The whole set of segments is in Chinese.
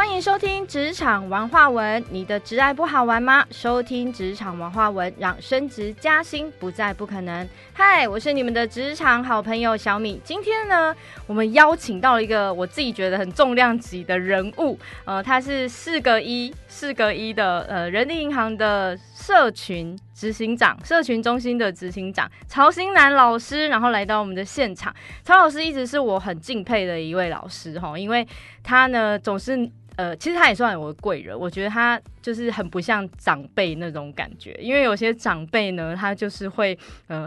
欢迎收听职场玩话文，你的职涯不好玩吗？收听职场玩话文，让升职加薪不再不可能。嗨，我是你们的职场好朋友小米。今天呢，我们邀请到了一个我自己觉得很重量级的人物，他是四个一的人力银行的社群执行长，社群中心的执行长曹新南老师，然后来到我们的现场。曹老师一直是我很敬佩的一位老师，因为他呢总是其实他也算我的贵人，我觉得他就是很不像长辈那种感觉，因为有些长辈呢，他就是会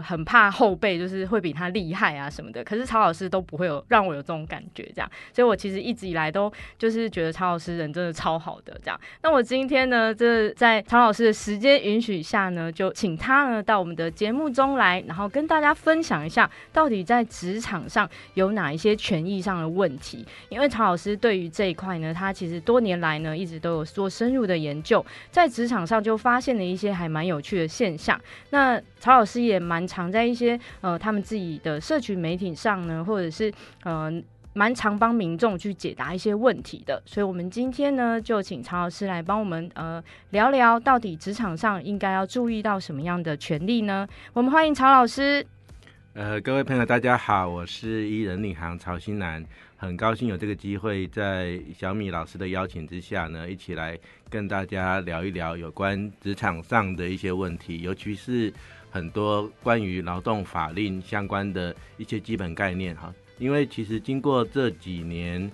很怕后辈就是会比他厉害啊什么的，可是曹老师都不会有让我有这种感觉这样，所以我其实一直以来都就是觉得曹老师人真的超好的这样。那我今天呢，这在曹老师的时间允许下呢，就请他呢到我们的节目中来，然后跟大家分享一下到底在职场上有哪一些权益上的问题，因为曹老师对于这一块呢，他其实多年来呢一直都有做深入的研究，在职场上就发现了一些还蛮有趣的现象。那曹老师也蛮常在一些他们自己的社群媒体上呢，或者是蛮常帮民众去解答一些问题的，所以我们今天呢就请曹老师来帮我们聊聊到底职场上应该要注意到什么样的权利呢？我们欢迎曹老师。各位朋友大家好，我是人力银行曹新南，很高兴有这个机会在小米老师的邀请之下呢，一起来跟大家聊一聊有关职场上的一些问题，尤其是很多关于劳动法令相关的一些基本概念哈。因为其实经过这几年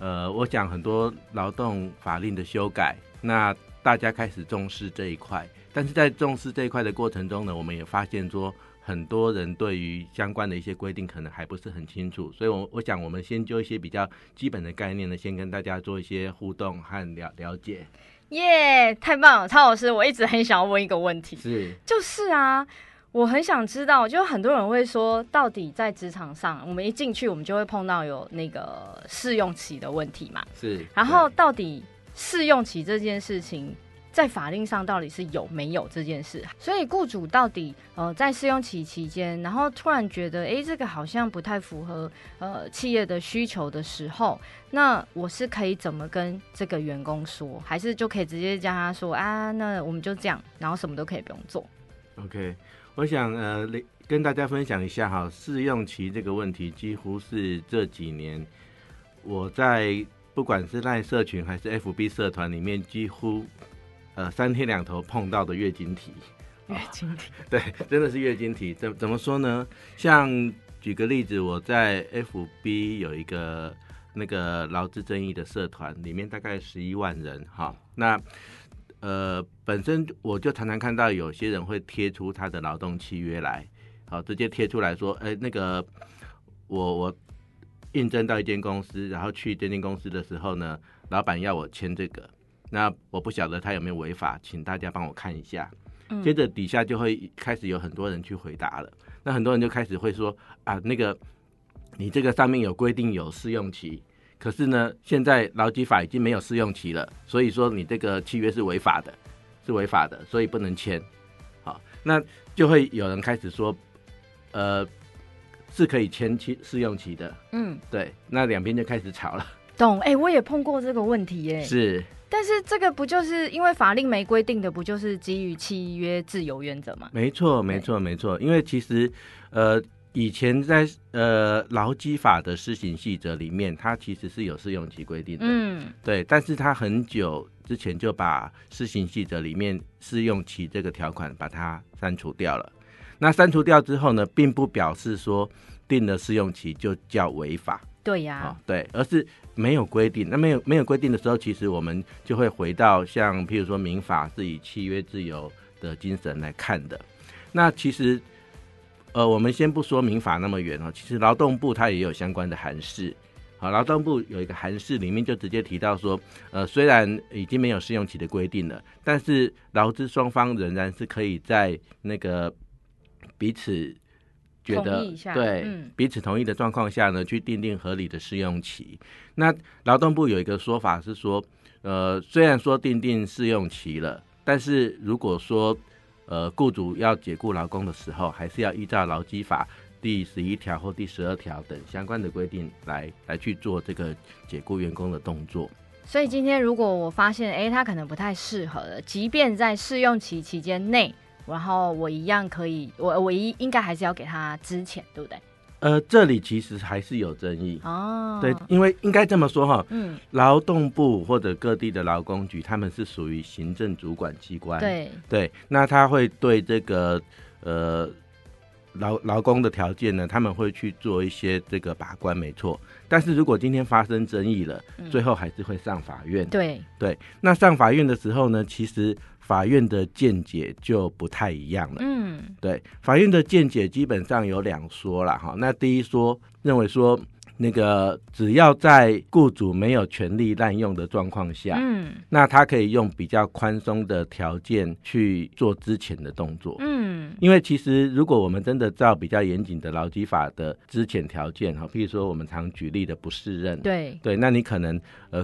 我想很多劳动法令的修改，那大家开始重视这一块，但是在重视这一块的过程中呢，我们也发现说很多人对于相关的一些规定可能还不是很清楚，所以我想我们先就一些比较基本的概念呢，先跟大家做一些互动和了解。耶，太棒了，曹老师，我一直很想要问一个问题，就是啊，我很想知道，就很多人会说，到底在职场上，我们一进去我们就会碰到有那个试用期的问题嘛？是。然后到底试用期这件事情，在法令上到底是有没有这件事，所以雇主到底在试用期期间，然后突然觉得这个好像不太符合企业的需求的时候，那我是可以怎么跟这个员工说，还是就可以直接叫他说啊，那我们就这样，然后什么都可以不用做？ OK， 我想跟大家分享一下哈，试用期这个问题几乎是这几年我在不管是 LINE 社群还是 FB 社团里面几乎三天两头碰到的月经题、对，真的是月经题。怎么说呢？像举个例子，我在 FB 有一个那个劳资争议的社团，里面大概11万人哈。那本身我就常常看到有些人会贴出他的劳动契约来，好，直接贴出来说，那个我应征到一间公司，然后去这间公司的时候呢，老板要我签这个。那我不晓得他有没有违法，请大家帮我看一下。接着底下就会开始有很多人去回答了，那很多人就开始会说啊，那个你这个上面有规定有试用期，可是呢现在劳基法已经没有试用期了，所以说你这个契约是违法的，所以不能签。好，那就会有人开始说是可以签试用期的。对，那两边就开始吵了。懂。我也碰过这个问题耶。是，但是这个不就是因为法令没规定的，不就是基于契约自由原则吗？没错。因为其实以前在劳基法的施行细则里面，它其实是有试用期规定的。对，但是它很久之前就把施行细则里面试用期这个条款把它删除掉了。那删除掉之后呢，并不表示说定了试用期就叫违法。对呀，对，而是没有规定。那没有规定的时候，其实我们就会回到像譬如说民法是以契约自由的精神来看的。那其实我们先不说民法那么远哦，其实劳动部它也有相关的函释。好，劳动部有一个函释里面就直接提到说，虽然已经没有试用期的规定了，但是劳资双方仍然是可以在那个彼此觉得对彼此同意的状况下呢，去订定合理的试用期。那劳动部有一个说法是说，虽然说订定试用期了，但是如果说雇主要解雇劳工的时候，还是要依照劳基法第11条或第12条等相关的规定来去做这个解雇员工的动作。所以今天如果我发现它可能不太适合了，即便在试用期期间内，然后我一样可以，我应该还是要给它支钱，对不对？这里其实还是有争议哦。对，因为应该这么说哈，劳动部或者各地的劳工局，他们是属于行政主管机关，对，那他会对这个劳工的条件呢，他们会去做一些这个把关，没错。但是如果今天发生争议了，最后还是会上法院。对，那上法院的时候呢，其实法院的见解就不太一样了。对，法院的见解基本上有两说啦哈。那第一说认为说，那个只要在雇主没有权利滥用的状况下，那他可以用比较宽松的条件去做之前的动作。因为其实如果我们真的照比较严谨的劳基法的之前条件，譬如说我们常举例的不适任，对，那你可能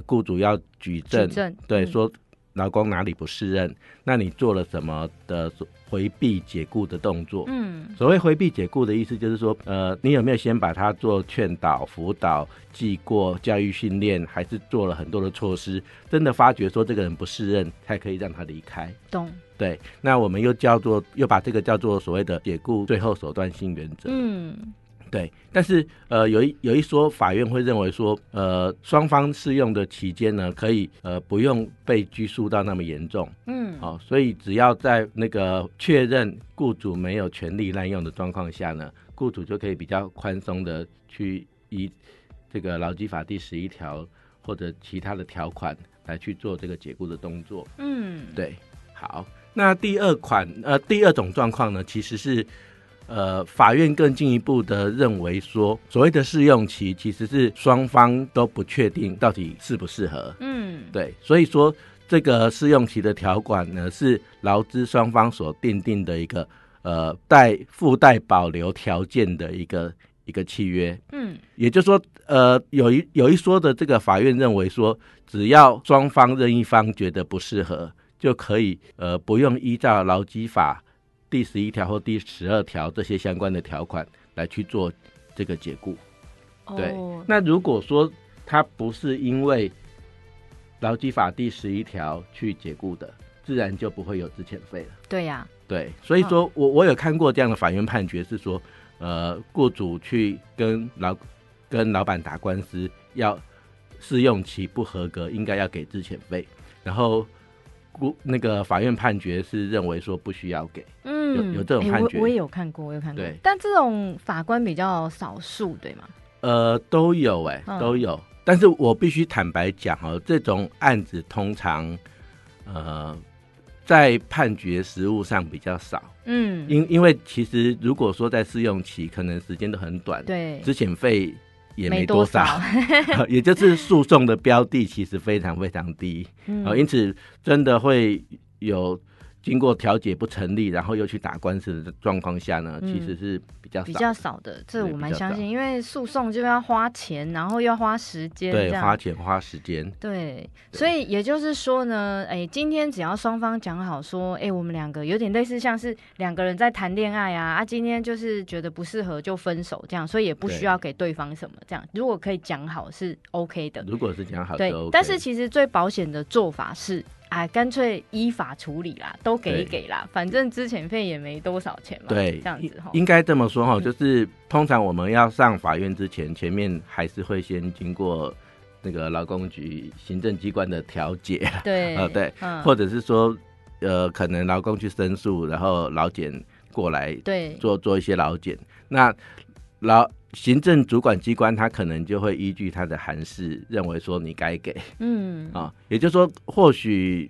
雇主要举证，对，说劳工哪里不适任，那你做了什么的回避解雇的动作。所谓回避解雇的意思就是说，你有没有先把它做劝导、辅导、记过、教育训练，还是做了很多的措施，真的发觉说这个人不适任才可以让他离开。懂。对，那我们又把这个叫做所谓的解雇最后手段性原则。对，但是有一说法院会认为说，双方适用的期间呢，可以不用被拘束到那么严重，所以只要在那个确认雇主没有权利滥用的状况下呢，雇主就可以比较宽松的去依这个劳基法第11条或者其他的条款来去做这个解雇的动作。对，好，那第二种状况呢，其实是法院更进一步的认为说，所谓的试用期其实是双方都不确定到底适不适合。对，所以说这个试用期的条款呢，是劳资双方所订定的一个附带保留条件的一个契约。也就是说，有一说的这个法院认为说，只要双方任一方觉得不适合，就可以不用依照劳基法第11条或第12条这些相关的条款来去做这个解雇。对，那如果说他不是因为劳基法第11条去解雇的，自然就不会有资遣费了。对呀，对，所以说我有看过这样的法院判决，是说雇主去跟老板打官司，要试用期不合格，应该要给资遣费，然后那个法院判决是认为说不需要给。有这种判决。我也有看过，对，但这种法官比较少数，对吗？都有，都有。但是我必须坦白讲，这种案子通常在判决实务上比较少。因为其实如果说在试用期，可能时间都很短，对，资遣费也没多少，也就是诉讼的标的其实非常非常低。因此真的会有经过调解不成立，然后又去打官司的状况下呢，其实是比较少的。这我蛮相信，因为诉讼就要花钱，然后又要花时间，对，花钱花时间。对，所以也就是说呢，今天只要双方讲好说，我们两个有点类似像是两个人在谈恋爱啊，今天就是觉得不适合就分手这样，所以也不需要给对方什么这样。如果可以讲好是 OK 的，如果是讲好就 OK。对，但是其实最保险的做法是，干脆依法处理啦，都给一给啦，反正资遣费也没多少钱嘛。对，这样子应该这么说哈，就是通常我们要上法院之前，前面还是会先经过那个劳工局行政机关的调解，对，或者是说可能劳工去申诉，然后劳检过来做一些劳检，那行政主管机关他可能就会依据他的函释认为说你该给。也就是说或许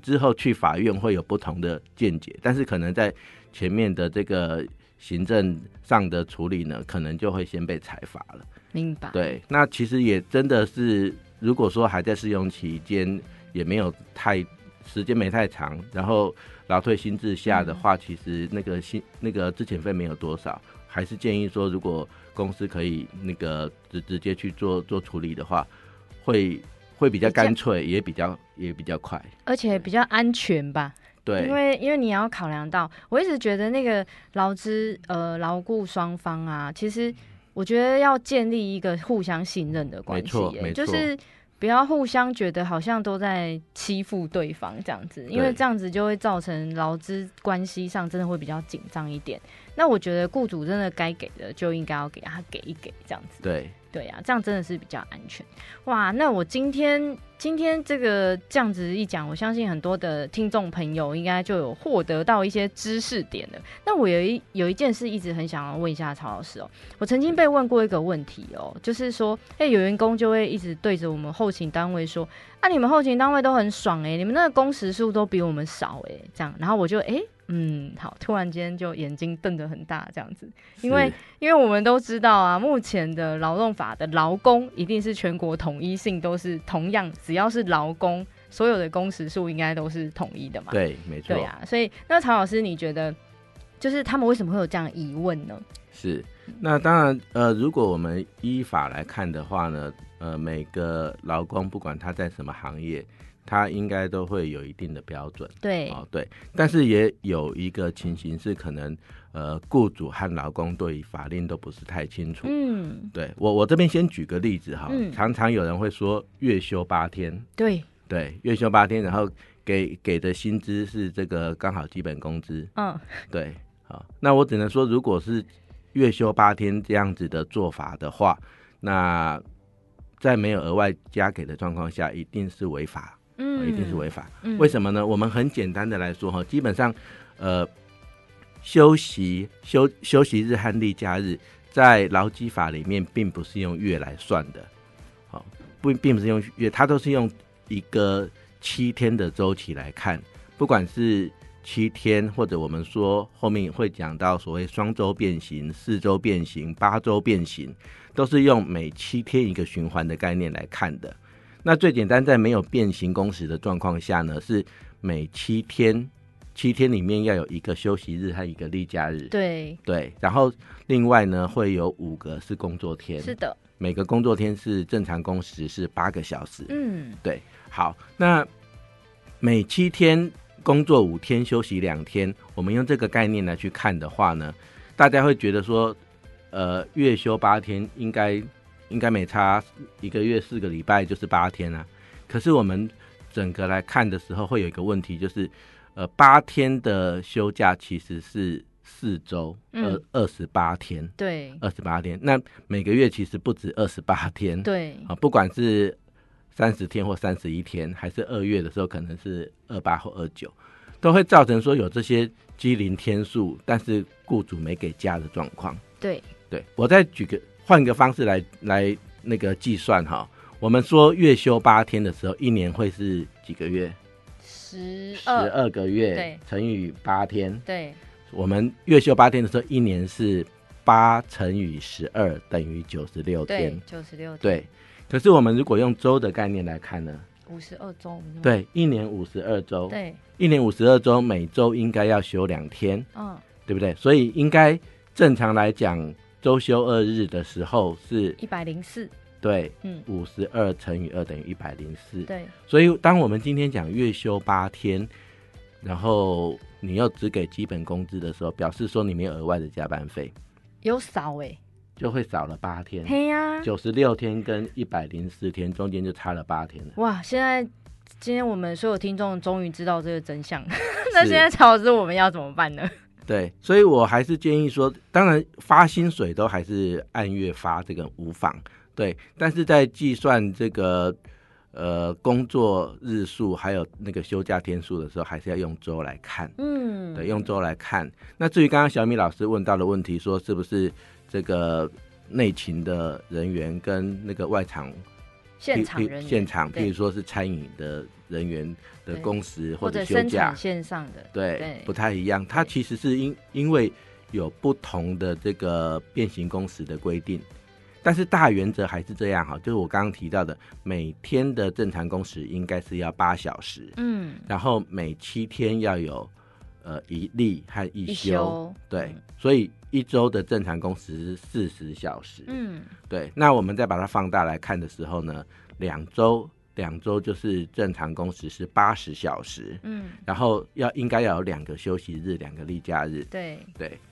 之后去法院会有不同的见解，但是可能在前面的这个行政上的处理呢，可能就会先被裁罚了。明白。对，那其实也真的是，如果说还在试用期间，也没有时间没太长，然后劳退新制下的话，其实那个资遣费没有多少，还是建议说，如果公司可以那个直接去做处理的话，会比较干脆，也比较快，而且比较安全吧。对，因为你要考量到，我一直觉得那个劳雇双方啊，其实我觉得要建立一个互相信任的关系，就是不要互相觉得好像都在欺负对方这样子，因为这样子就会造成劳资关系上真的会比较紧张一点。那我觉得雇主真的该给的就应该要给他给一给这样子。对对啊，这样真的是比较安全。哇，那我今天这个这样子一讲，我相信很多的听众朋友应该就有获得到一些知识点了。那我有一件事一直很想要问一下曹老师哦，我曾经被问过一个问题哦，就是说，有员工就会一直对着我们后勤单位说，啊，你们后勤单位都很爽你们那个工时数都比我们少这样，然后我就好，突然间就眼睛瞪得很大这样子，因为我们都知道啊，目前的劳动法的劳工一定是全国统一性，都是同样，只要是劳工，所有的工时数应该都是统一的嘛。对，没错。对啊，所以那曹老师，你觉得就是他们为什么会有这样的疑问呢？是，那当然，如果我们依法来看的话呢，每个劳工不管他在什么行业，他应该都会有一定的标准。对，对，但是也有一个情形是可能雇主和劳工对于法令都不是太清楚。对，我这边先举个例子哈，常常有人会说月休8天。对，月休8天，然后给的薪资是这个刚好基本工资。对，好，那我只能说如果是月休8天这样子的做法的话，那在没有额外加给的状况下一定是违法。一定是违法。为什么呢？我们很简单的来说，基本上休息日和例假日在劳基法里面并不是用月来算的，并不是用月，它都是用一个7天的周期来看，不管是7天或者我们说后面会讲到所谓双周变形、4周变形、8周变形，都是用每7天一个循环的概念来看的。那最简单，在没有变形工时的状况下呢，是每七天里面要有一个休息日和一个例假日。对，然后另外呢会有5个是工作天。是的，每个工作天是正常工时是8个小时。对，好，那每7天工作5天，休息2天，我们用这个概念来去看的话呢，大家会觉得说，月休8天应该没差，一个月4个礼拜就是8天啊。可是我们整个来看的时候会有一个问题，就是8天的休假其实是4周，28天。对，28天，那每个月其实不止28天。对，不管是30天或31天，还是2月的时候可能是28或29，都会造成说有这些畸零天数但是雇主没给假的状况。对，我再换个方式来那个计算哈，我们说月休8天的时候，一年会是几个月？12个月乘以8天。对，我们月休8天的时候，一年是8乘以12等于96天。对，96天。对，可是我们如果用周的概念来看呢，52周。对，一年52周。对，一年52周，每周应该要休2天。对不对？所以应该正常来讲，周休2日的时候是104。对，52乘以2等于104。对，所以当我们今天讲月休8天，然后你又只给基本工资的时候，表示说你没有额外的加班费，有少就会少了8天。嘿啊，96天跟104天中间就差了8天了。哇，今天我们所有听众终于知道这个真相。那现在曹老师，我们要怎么办呢？对，所以我还是建议说，当然发薪水都还是按月发，这个无妨。对，但是在计算这个工作日数还有那个休假天数的时候，还是要用周来看。对，用周来看。那至于刚刚小米老师问到的问题，说是不是这个内勤的人员跟那个外场现场，譬如说是餐饮的人员的工时或者休假，或者生产线上的，对，不太一样。它其实是因为有不同的这个变形工时的规定，但是大原则还是这样，就是我刚刚提到的，每天的正常工时应该是要8小时，然后每7天要有一例和一休。对，所以一周的正常工时是40小时。对，那我们再把它放大来看的时候呢，两周就是正常工时是80小时。然后应该要有2个休息日，2个例假日。对，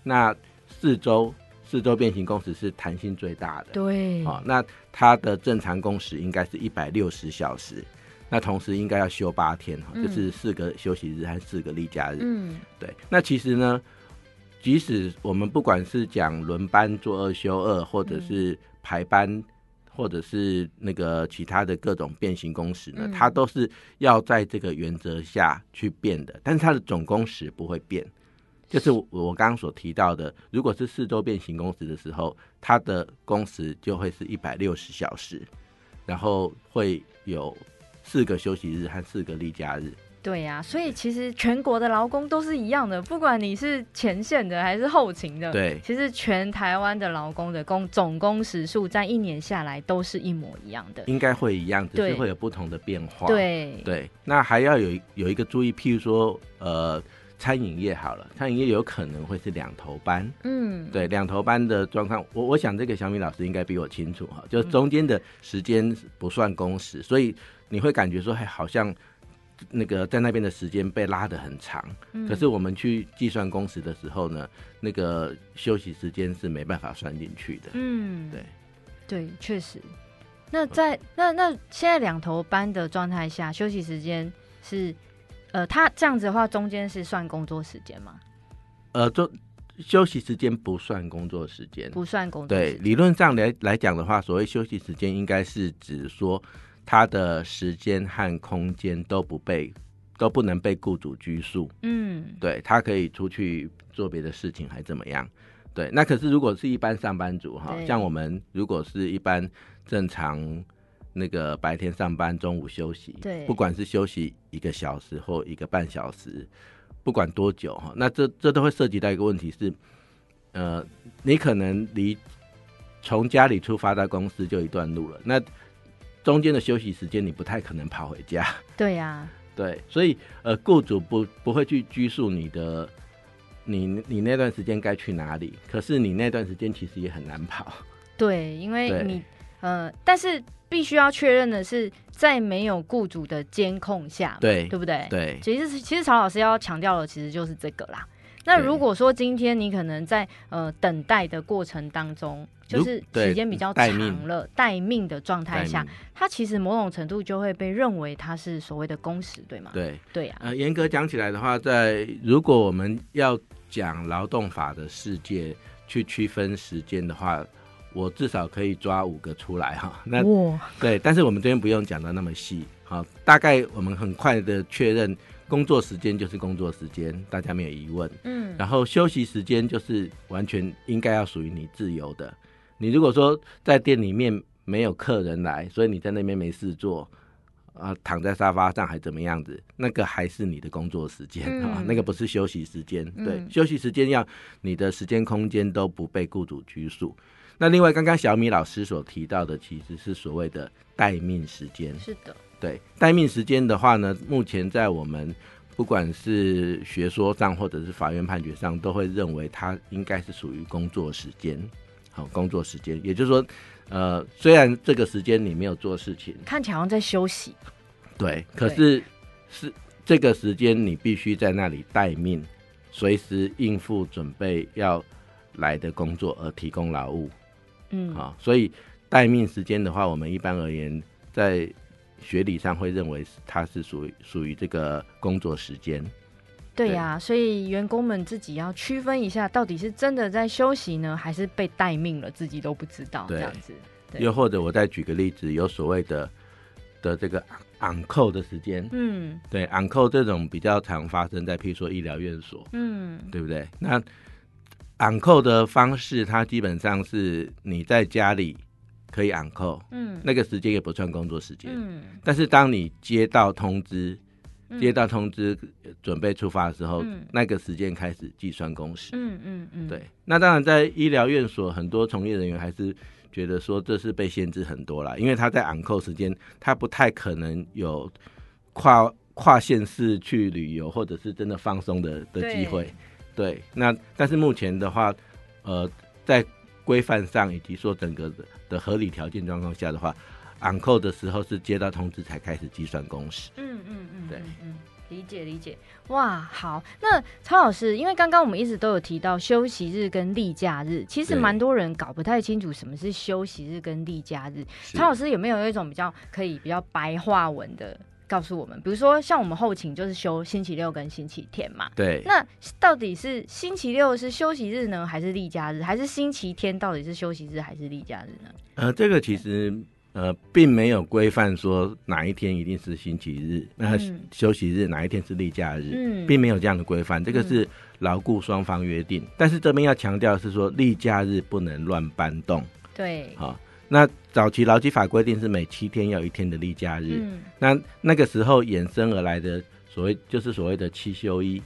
那四周四周变形工时是弹性最大的，对、哦、那它的正常工时应该是160小时，那同时应该要休8天、嗯、就是4个休息日和4个例假日、嗯、对。那其实呢，即使我们不管是讲轮班做2休2，或者是排班，或者是那个其他的各种变形工时呢、嗯、它都是要在这个原则下去变的，但是它的总工时不会变。就是我刚刚所提到的，如果是4周变形工时的时候，它的工时就会是160小时，然后会有4个休息日和4个例假日。对啊，所以其实全国的劳工都是一样的，不管你是前线的还是后勤的，对，其实全台湾的劳工的总工时数在一年下来都是一模一样的，应该会一样，只是会有不同的变化。对对，那还要有一个注意，譬如说餐饮业好了，餐饮业有可能会是2头班，嗯，对，2头班的状况，我想这个小米老师应该比我清楚，就中间的时间不算工时、嗯、所以你会感觉说好像那个在那边的时间被拉得很长、嗯、可是我们去计算工时的时候呢，那个休息时间是没办法算进去的。嗯，对对，确实。那那现在2头班的状态下，休息时间是他这样子的话，中间是算工作时间吗？休息时间不算工作时间，不算工作时间。对，理论上来讲的话，所谓休息时间应该是指说他的时间和空间都不能被雇主拘束。嗯，对，他可以出去做别的事情还怎么样。对，那可是如果是一般上班族，像我们如果是一般正常那个白天上班中午休息，对，不管是休息1个小时或1个半小时，不管多久，那这都会涉及到一个问题是你可能从家里出发到公司就一段路了，那中间的休息时间你不太可能跑回家。对啊，对，所以雇主不会去拘束你的你那段时间该去哪里，可是你那段时间其实也很难跑。对，因为你但是必须要确认的是，在没有雇主的监控下，对不对？对，其实曹老师要强调的其实就是这个啦。那如果说今天你可能在等待的过程当中，就是时间比较长了，待命的状态下，它其实某种程度就会被认为它是所谓的工时，对吗？对，对啊。严格讲起来的话，如果我们要讲劳动法的世界去区分时间的话，我至少可以抓5个出来哈，那对，但是我们这边不用讲到那么细，好，大概我们很快的确认，工作时间就是工作时间，大家没有疑问，嗯，然后休息时间就是完全应该要属于你自由的，你如果说在店里面没有客人来，所以你在那边没事做啊，躺在沙发上还怎么样子，那个还是你的工作时间、嗯啊、那个不是休息时间，对、嗯、休息时间要你的时间空间都不被雇主拘束。那另外刚刚小米老师所提到的其实是所谓的待命时间。是的，对，待命时间的话呢，目前在我们不管是学说上或者是法院判决上都会认为它应该是属于工作时间。好，工作时间也就是说虽然这个时间你没有做事情，看起来好像在休息，对，可是是这个时间你必须在那里待命，随时应付准备要来的工作而提供劳务。嗯，好，所以待命时间的话，我们一般而言在学理上会认为它是属于这个工作时间。对呀、啊，所以员工们自己要区分一下，到底是真的在休息呢，还是被待命了，自己都不知道这样子。对，又或者我再举个例子，有所谓的这个 on call 的时间。嗯，对， on call 这种比较常发生在譬如说医疗院所，嗯，对不对？那on call 的方式，它基本上是你在家里可以on call，嗯，那个时间也不算工作时间，嗯，但是当你接到通知准备出发的时候，嗯，那个时间开始计算工时，嗯嗯嗯，对。那当然，在医疗院所，很多从业人员还是觉得说这是被限制很多啦，因为他在on call时间，他不太可能有跨县市去旅游或者是真的放松的机会。对，那但是目前的话，在规范上以及说整个的合理条件状况下的话，on call 的时候是接到通知才开始计算工时。嗯嗯嗯，对，理解理解，哇，好，那曹老师，因为刚刚我们一直都有提到休息日跟例假日，其实蛮多人搞不太清楚什么是休息日跟例假日。曹老师有没有一种比较白话文的告诉我们？比如说像我们后勤就是休星期六跟星期天嘛，对，那到底是星期六是休息日呢，还是例假日？还是星期天到底是休息日还是例假日呢？这个其实。并没有规范说哪一天一定是星期日，那休息日哪一天是例假日，并没有这样的规范，这个是劳雇双方约定。但是这边要强调的是说，例假日不能乱搬动。对，好、哦，那早期劳基法规定是每7天要1天的例假日，那个时候衍生而来的所谓的7休1。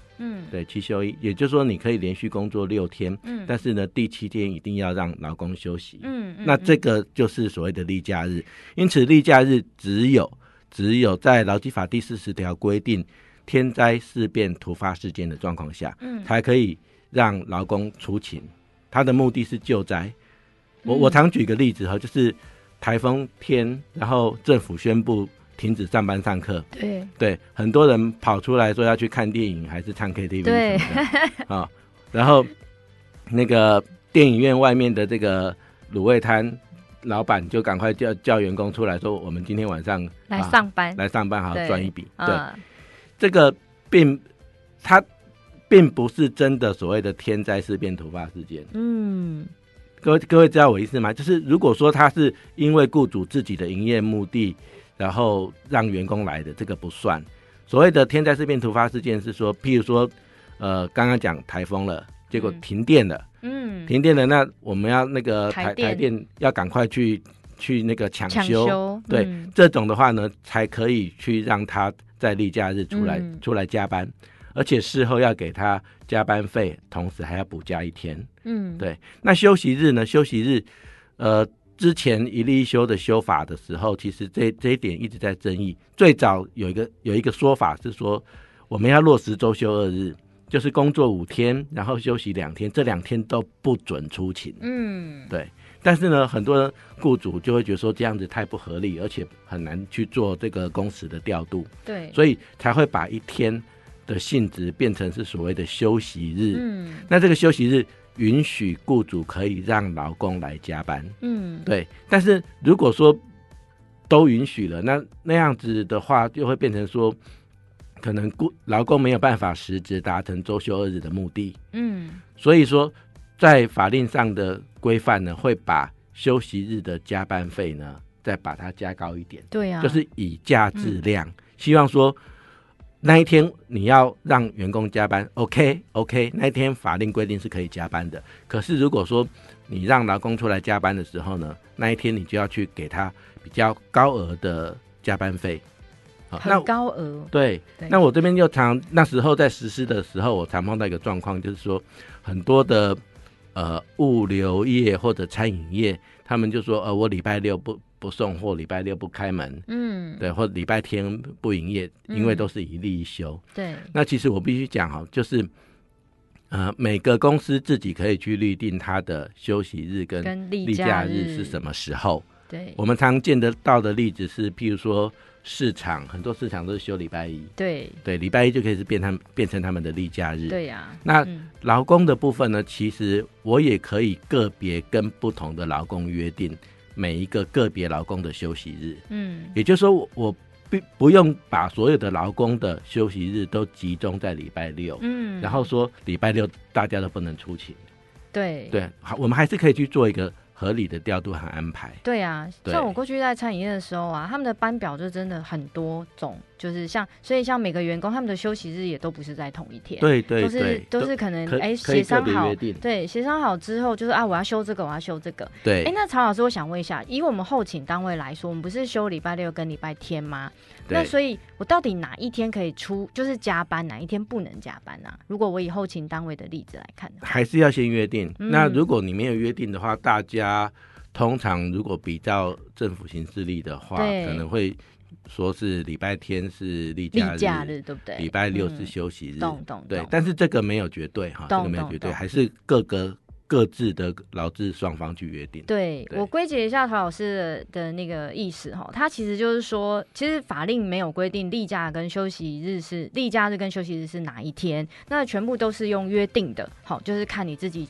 对，7休1，也就是说你可以连续工作6天，但是呢第7天一定要让劳工休息，那这个就是所谓的例假日。因此例假日只有在劳基法第40条规定天灾事变突发事件的状况下，才可以让劳工出勤，他的目的是救灾。我常举个例子，就是台风天，然后政府宣布停止上班上课，对，很多人跑出来说要去看电影还是唱 KTV 对、哦，然后那个电影院外面的这个卤味摊老板就赶快 叫员工出来说，我们今天晚上来上班，好赚一笔。对，这个它并不是真的所谓的天灾事变突发事件。各位知道我意思吗？就是如果说他是因为雇主自己的营业目的然后让员工来的，这个不算。所谓的天灾事变突发事件是说，譬如说刚刚讲台风了，结果停电了，那我们要那个台电要赶快去那个抢修，对，这种的话呢才可以去让他在例假日出来加班，而且事后要给他加班费，同时还要补加1天。对，那休息日呢？休息日之前一例一休的修法的时候，其实这一点一直在争议。最早有一个说法是说，我们要落实周休2日，就是工作5天，然后休息2天，这2天都不准出勤。对。但是呢，很多雇主就会觉得说这样子太不合理，而且很难去做这个工时的调度。对。所以才会把1天的性质变成是所谓的休息日。那这个休息日。允许雇主可以让劳工来加班，对。但是如果说都允许了，那样子的话，就会变成说，可能劳工没有办法实质达成周休2日的目的，所以说，在法令上的规范呢，会把休息日的加班费呢，再把它加高一点，对啊，就是以价质量，希望说。那一天你要让员工加班 OK， 那一天法令规定是可以加班的，可是如果说你让劳工出来加班的时候呢，那一天你就要去给他比较高额的加班费，很高额。 对，那我这边就那时候在实施的时候，我常碰到一个状况，就是说很多的物流业或者餐饮业，他们就说我礼拜六不送货，礼拜六不开门，对，或礼拜天不营业，因为都是一例一休。对，那其实我必须讲，就是每个公司自己可以去立定它的休息日跟例假日是什么时候。对，我们常见得到的例子是，譬如说市场，很多市场都是休礼拜一，对，礼拜一就可以是变成他们的例假日。对呀，那劳工的部分呢，其实我也可以个别跟不同的劳工约定。每一个个别劳工的休息日，也就是说我不用把所有的劳工的休息日都集中在礼拜六，然后说礼拜六大家都不能出勤。对，我们还是可以去做一个合理的调度和安排。对啊，像我过去在餐饮业的时候啊，他们的班表就真的很多种，就是所以像每个员工他们的休息日也都不是在同一天。对，都是可能协商好，对，协商好之后就是我要休这个，对。那曹老师，我想问一下，以我们后勤单位来说，我们不是休礼拜六跟礼拜天吗？那所以我到底哪一天可以就是加班，哪一天不能加班啊？如果我以后勤单位的例子来看，还是要先约定。那如果你没有约定的话，大家通常如果比较政府行事历的话，可能会说是礼拜天是例假日，对不对？礼拜六是休息日，对。但是这个没有绝对，还是各个各自的劳资双方去约定。 对，我归结一下陶老师 的那个意思，他其实就是说，其实法令没有规定例假日跟休息日是哪一天，那全部都是用约定的，好，就是看你自己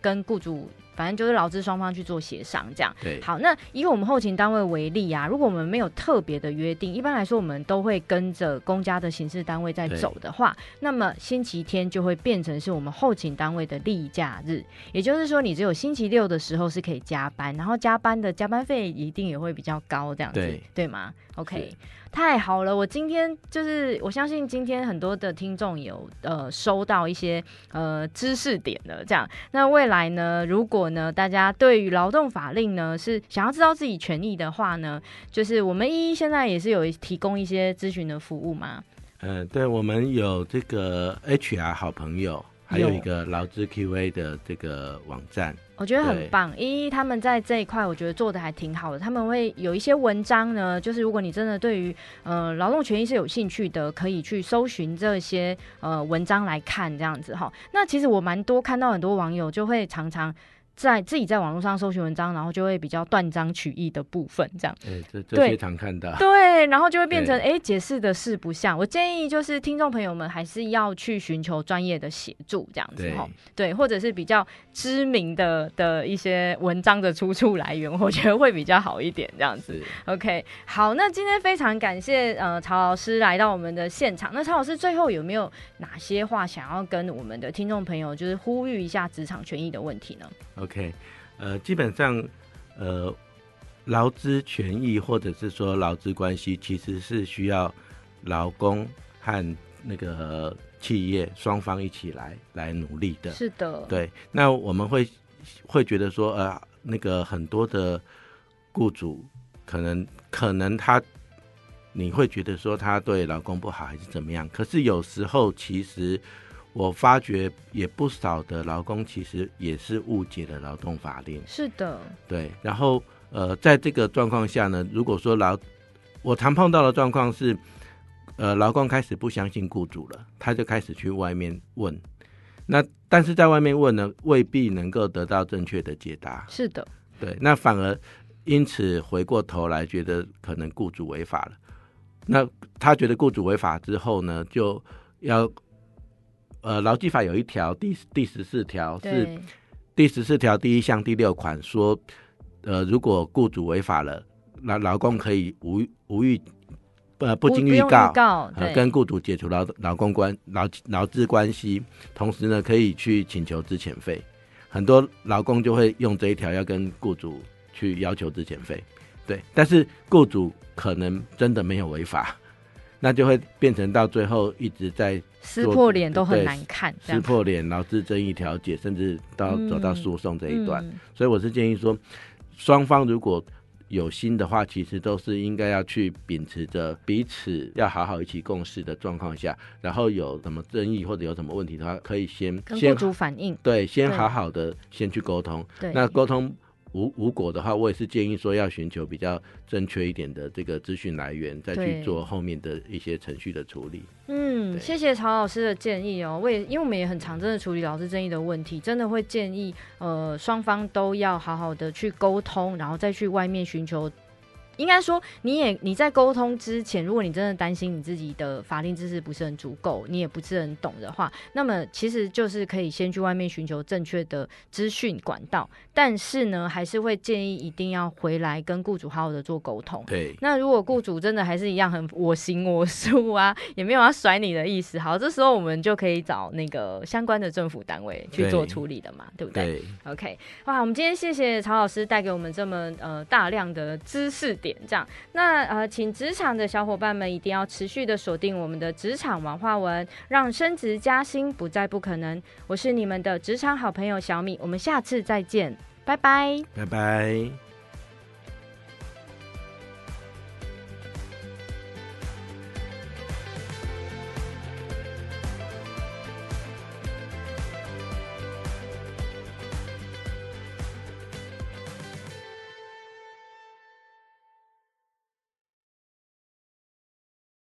跟雇主，反正就是劳资双方去做协商这样。对，好，那以我们后勤单位为例啊，如果我们没有特别的约定，一般来说我们都会跟着公家的行事单位在走的话，那么星期天就会变成是我们后勤单位的例假日，也就是说你只有星期六的时候是可以加班，然后加班费一定也会比较高这样子， 对吗？ OK， 太好了，我相信今天很多的听众有收到一些知识点了这样。那未来呢，如果呢大家对于劳动法令呢是想要知道自己权益的话呢，就是我们一现在也是有提供一些咨询的服务吗？对，我们有这个 HR 好朋友，还有一个劳资 QA 的这个网站，我觉得很棒。他们在这一块我觉得做的还挺好的，他们会有一些文章呢，就是如果你真的对于劳动权益是有兴趣的，可以去搜寻这些文章来看这样子哈。那其实我看到很多网友就会常常自己在网络上搜寻文章，然后就会比较断章取义的部分这样，这些常看到。对，然后就会变成解释的是不像。我建议就是听众朋友们还是要去寻求专业的协助这样子。 对，或者是比较知名的一些文章的出处来源，我觉得会比较好一点这样子。 OK， 好，那今天非常感谢曹老师来到我们的现场。那曹老师最后有没有哪些话想要跟我们的听众朋友就是呼吁一下职场权益的问题呢？OK， 基本上，劳资权益或者是说劳资关系，其实是需要劳工和那个企业双方一起来努力的。是的，对。那我们会觉得说，那个很多的雇主可能你会觉得说他对劳工不好还是怎么样？可是有时候其实，我发觉也不少的劳工其实也是误解了劳动法令。是的，对。然后在这个状况下呢，如果说我常碰到的状况是，劳工开始不相信雇主了，他就开始去外面问。那但是在外面问呢，未必能够得到正确的解答。是的，对。那反而因此回过头来觉得可能雇主违法了。那他觉得雇主违法之后呢，就要劳基法有一条第14条第一项第六款说，如果雇主违法了，劳工可以不经预告跟雇主解除劳资关系，同时呢可以去请求资遣费。很多劳工就会用这一条要跟雇主去要求资遣费，对。但是雇主可能真的没有违法，那就会变成到最后一直在撕破脸，都很难看，撕破脸，劳资争议调解，甚至走到诉讼这一段。所以我是建议说，双方如果有心的话，其实都是应该要去秉持着彼此要好好一起共事的状况下，然后有什么争议或者有什么问题的话，可以跟雇主反映，对，先好好的先去沟通。那沟通无果的话，我也是建议说要寻求比较正确一点的这个资讯来源，再去做后面的一些程序的处理。谢谢曹老师的建议哦。因为我们也很常真的处理劳资争议的问题，真的会建议双方都要好好的去沟通，然后再去外面寻求。应该说你在沟通之前，如果你真的担心你自己的法令知识不是很足够，你也不是很懂的话，那么其实就是可以先去外面寻求正确的资讯管道。但是呢，还是会建议一定要回来跟雇主好好的做沟通。对。那如果雇主真的还是一样很我行我素啊，也没有要甩你的意思，好，这时候我们就可以找那个相关的政府单位去做处理的嘛， 对不对？对。OK， 哇，我们今天谢谢曹老师带给我们这么大量的知识点。这样，那请职场的小伙伴们一定要持续的锁定我们的职场文化文，让升职加薪不再不可能。我是你们的职场好朋友小米，我们下次再见，拜拜，拜拜。